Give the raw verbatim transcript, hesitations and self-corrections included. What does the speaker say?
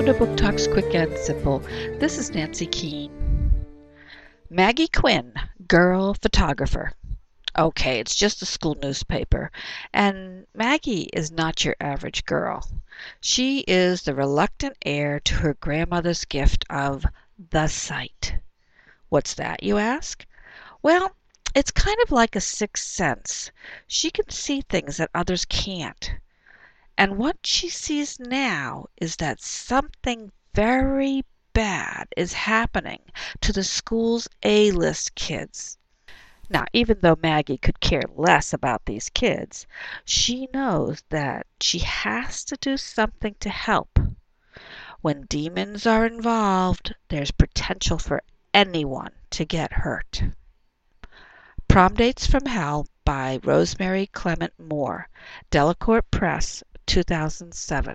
Welcome to Book Talks Quick and Simple. This is Nancy Keene. Maggie Quinn, Girl Photographer. Okay, it's just a school newspaper, and Maggie is not your average girl. She is the reluctant heir to her grandmother's gift of the sight. What's that, you ask? Well, it's kind of like a sixth sense. She can see things that others can't. And what she sees now is that something very bad is happening to the school's A-list kids. Now, even though Maggie could care less about these kids, she knows that she has to do something to help. When demons are involved, there's potential for anyone to get hurt. Prom Dates from Hell by Rosemary Clement Moore, Delacorte Press, two thousand seven.